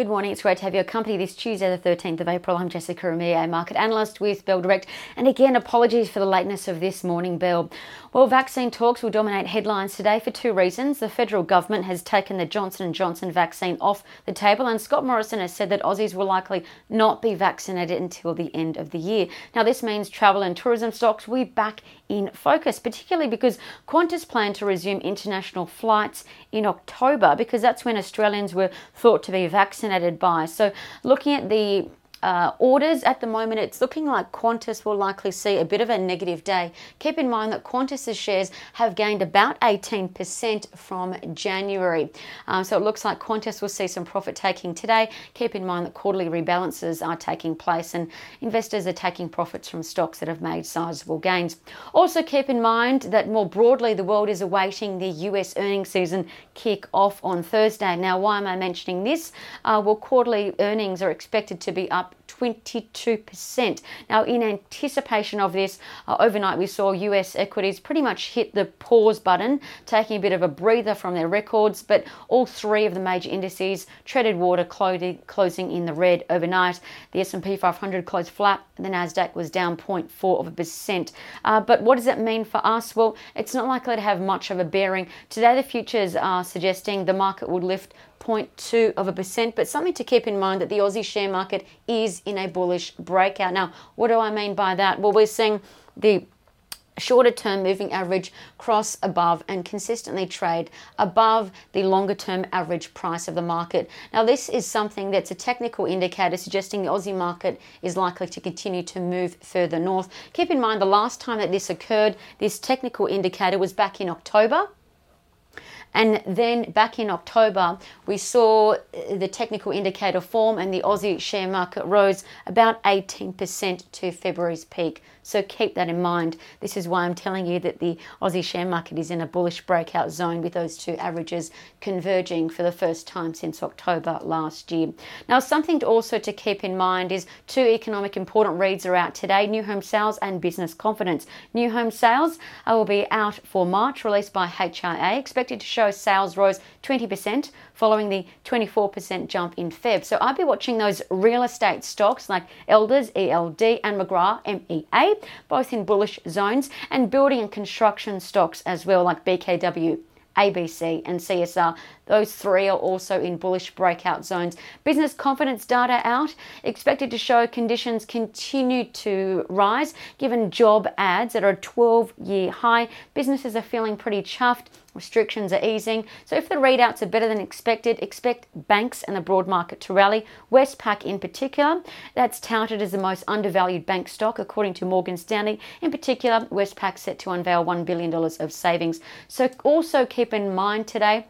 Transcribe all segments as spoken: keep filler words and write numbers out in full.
Good morning. It's great to have your company this Tuesday, the thirteenth of April. I'm Jessica Ramirez, market analyst with Bell Direct. And again, apologies for the lateness of this morning bell. Well, vaccine talks will dominate headlines today for two reasons. The federal government has taken the Johnson and Johnson vaccine off the table, and Scott Morrison has said that Aussies will likely not be vaccinated until the end of the year. Now, this means travel and tourism stocks will be back in focus, particularly because Qantas planned to resume international flights in October, because that's when Australians were thought to be vaccinated. By. So looking at the uh, orders at the moment, it's looking like Qantas will likely see a bit of a negative day. Keep in mind that Qantas's shares have gained about eighteen percent from January. Um, so it looks like Qantas will see some profit taking today. Keep in mind that quarterly rebalances are taking place and investors are taking profits from stocks that have made sizable gains. Also keep in mind that more broadly, the world is awaiting the U S earnings season kick off on Thursday. Now, why am I mentioning this? Uh, well, quarterly earnings are expected to be up twenty-two percent. Now, in anticipation of this, uh, overnight we saw U S equities pretty much hit the pause button, taking a bit of a breather from their records, but all three of the major indices treaded water, clo- closing in the red overnight. The S and P five hundred closed flat, the Nasdaq was down zero point four of a percent. Uh, but what does that mean for us? Well, it's not likely to have much of a bearing. Today, the futures are suggesting the market would lift zero point two of a percent, but something to keep in mind that the Aussie share market is in a bullish breakout. Now, what do I mean by that? Well, we're seeing the shorter term moving average cross above and consistently trade above the longer term average price of the market. Now, this is something that's a technical indicator suggesting the Aussie market is likely to continue to move further north. Keep in mind the last time that this occurred, this technical indicator was back in October. And then back in October, we saw the technical indicator form and the Aussie share market rose about eighteen percent to February's peak. So keep that in mind. This is why I'm telling you that the Aussie share market is in a bullish breakout zone with those two averages converging for the first time since October last year. Now, something to also to keep in mind is two economic important reads are out today, new home sales and business confidence. New home sales will be out for March, released by H I A, expected to show sales rose twenty percent following the twenty-four percent jump in Feb. So I'll be watching those real estate stocks like Elders, E L D, and McGrath, M E A, both in bullish zones, and building and construction stocks as well like B K W, A B C, and C S R. Those three are also in bullish breakout zones. Business confidence data out, expected to show conditions continue to rise given job ads that are a twelve-year high. Businesses are feeling pretty chuffed. Restrictions are easing. So if the readouts are better than expected, expect banks and the broad market to rally. Westpac in particular, that's touted as the most undervalued bank stock, according to Morgan Stanley. In particular, Westpac set to unveil one billion dollars of savings. So also keep in mind today,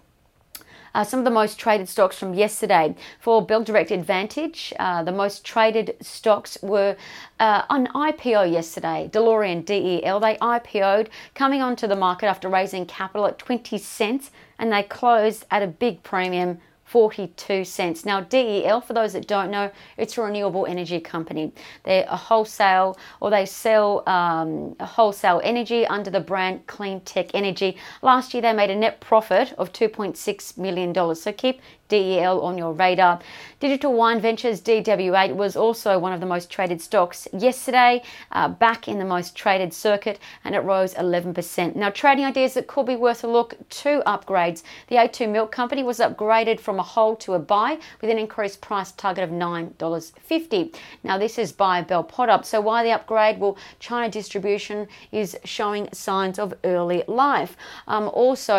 Uh, some of the most traded stocks from yesterday. For Bell Direct Advantage, uh, the most traded stocks were uh, on I P O yesterday. DeLorean, D E L, they I P O'd, coming onto the market after raising capital at twenty cents, and they closed at a big premium, forty-two cents. Now, D E L, for those that don't know, it's a renewable energy company. They're a wholesale, or they sell um, wholesale energy under the brand Cleantech Energy. Last year, they made a net profit of two point six million dollars. So keep D E L on your radar. Digital Wine Ventures, D W eight, was also one of the most traded stocks yesterday, uh, back in the most traded circuit, and it rose eleven percent. Now, trading ideas that could be worth a look, two upgrades. The A two Milk Company was upgraded from a hold to a buy with an increased price target of nine dollars fifty. Now, this is by Bell Pot-up. So why the upgrade? Well, China distribution is showing signs of early life. Um, also,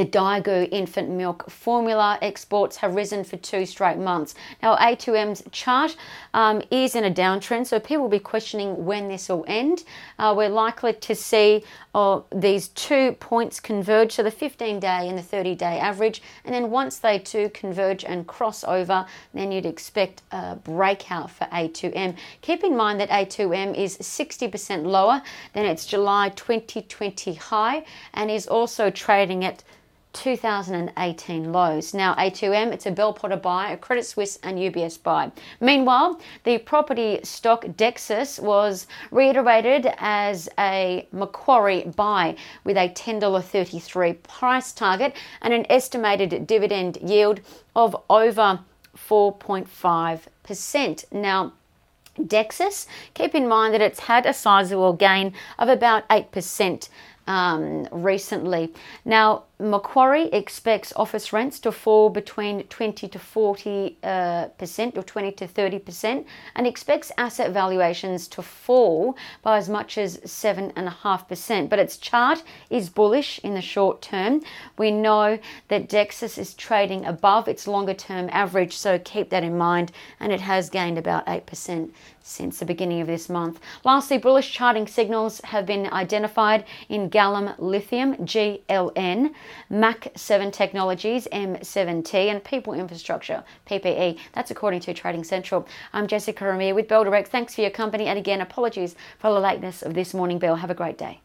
the Daigou infant milk formula exports have risen for two straight months. Now, A two M's chart um, is in a downtrend, so people will be questioning when this will end. Uh, we're likely to see uh, these two points converge, so the fifteen-day and the thirty-day average, and then once they two converge and cross over, then you'd expect a breakout for A two M. Keep in mind that A two M is sixty percent lower than its July twenty twenty high and is also trading at two thousand eighteen lows. Now, A two M, it's a Bell Potter buy, a Credit Suisse and U B S buy. Meanwhile, the property stock DEXUS was reiterated as a Macquarie buy with a ten dollars thirty-three price target and an estimated dividend yield of over four point five percent. Now, DEXUS, keep in mind that it's had a sizable gain of about eight percent um, recently. Now, Macquarie expects office rents to fall between twenty to forty percent uh, percent, or twenty to thirty percent, and expects asset valuations to fall by as much as seven point five percent. But its chart is bullish in the short term. We know that DEXUS is trading above its longer term average, so keep that in mind, and it has gained about eight percent since the beginning of this month. Lastly, bullish charting signals have been identified in Gallium Lithium, G L N, Mac seven Technologies, M seven T, and People Infrastructure, P P E. That's according to Trading Central. I'm Jessica Ramirez with Bell Direct. Thanks for your company. And again, apologies for the lateness of this morning, Bell. Have a great day.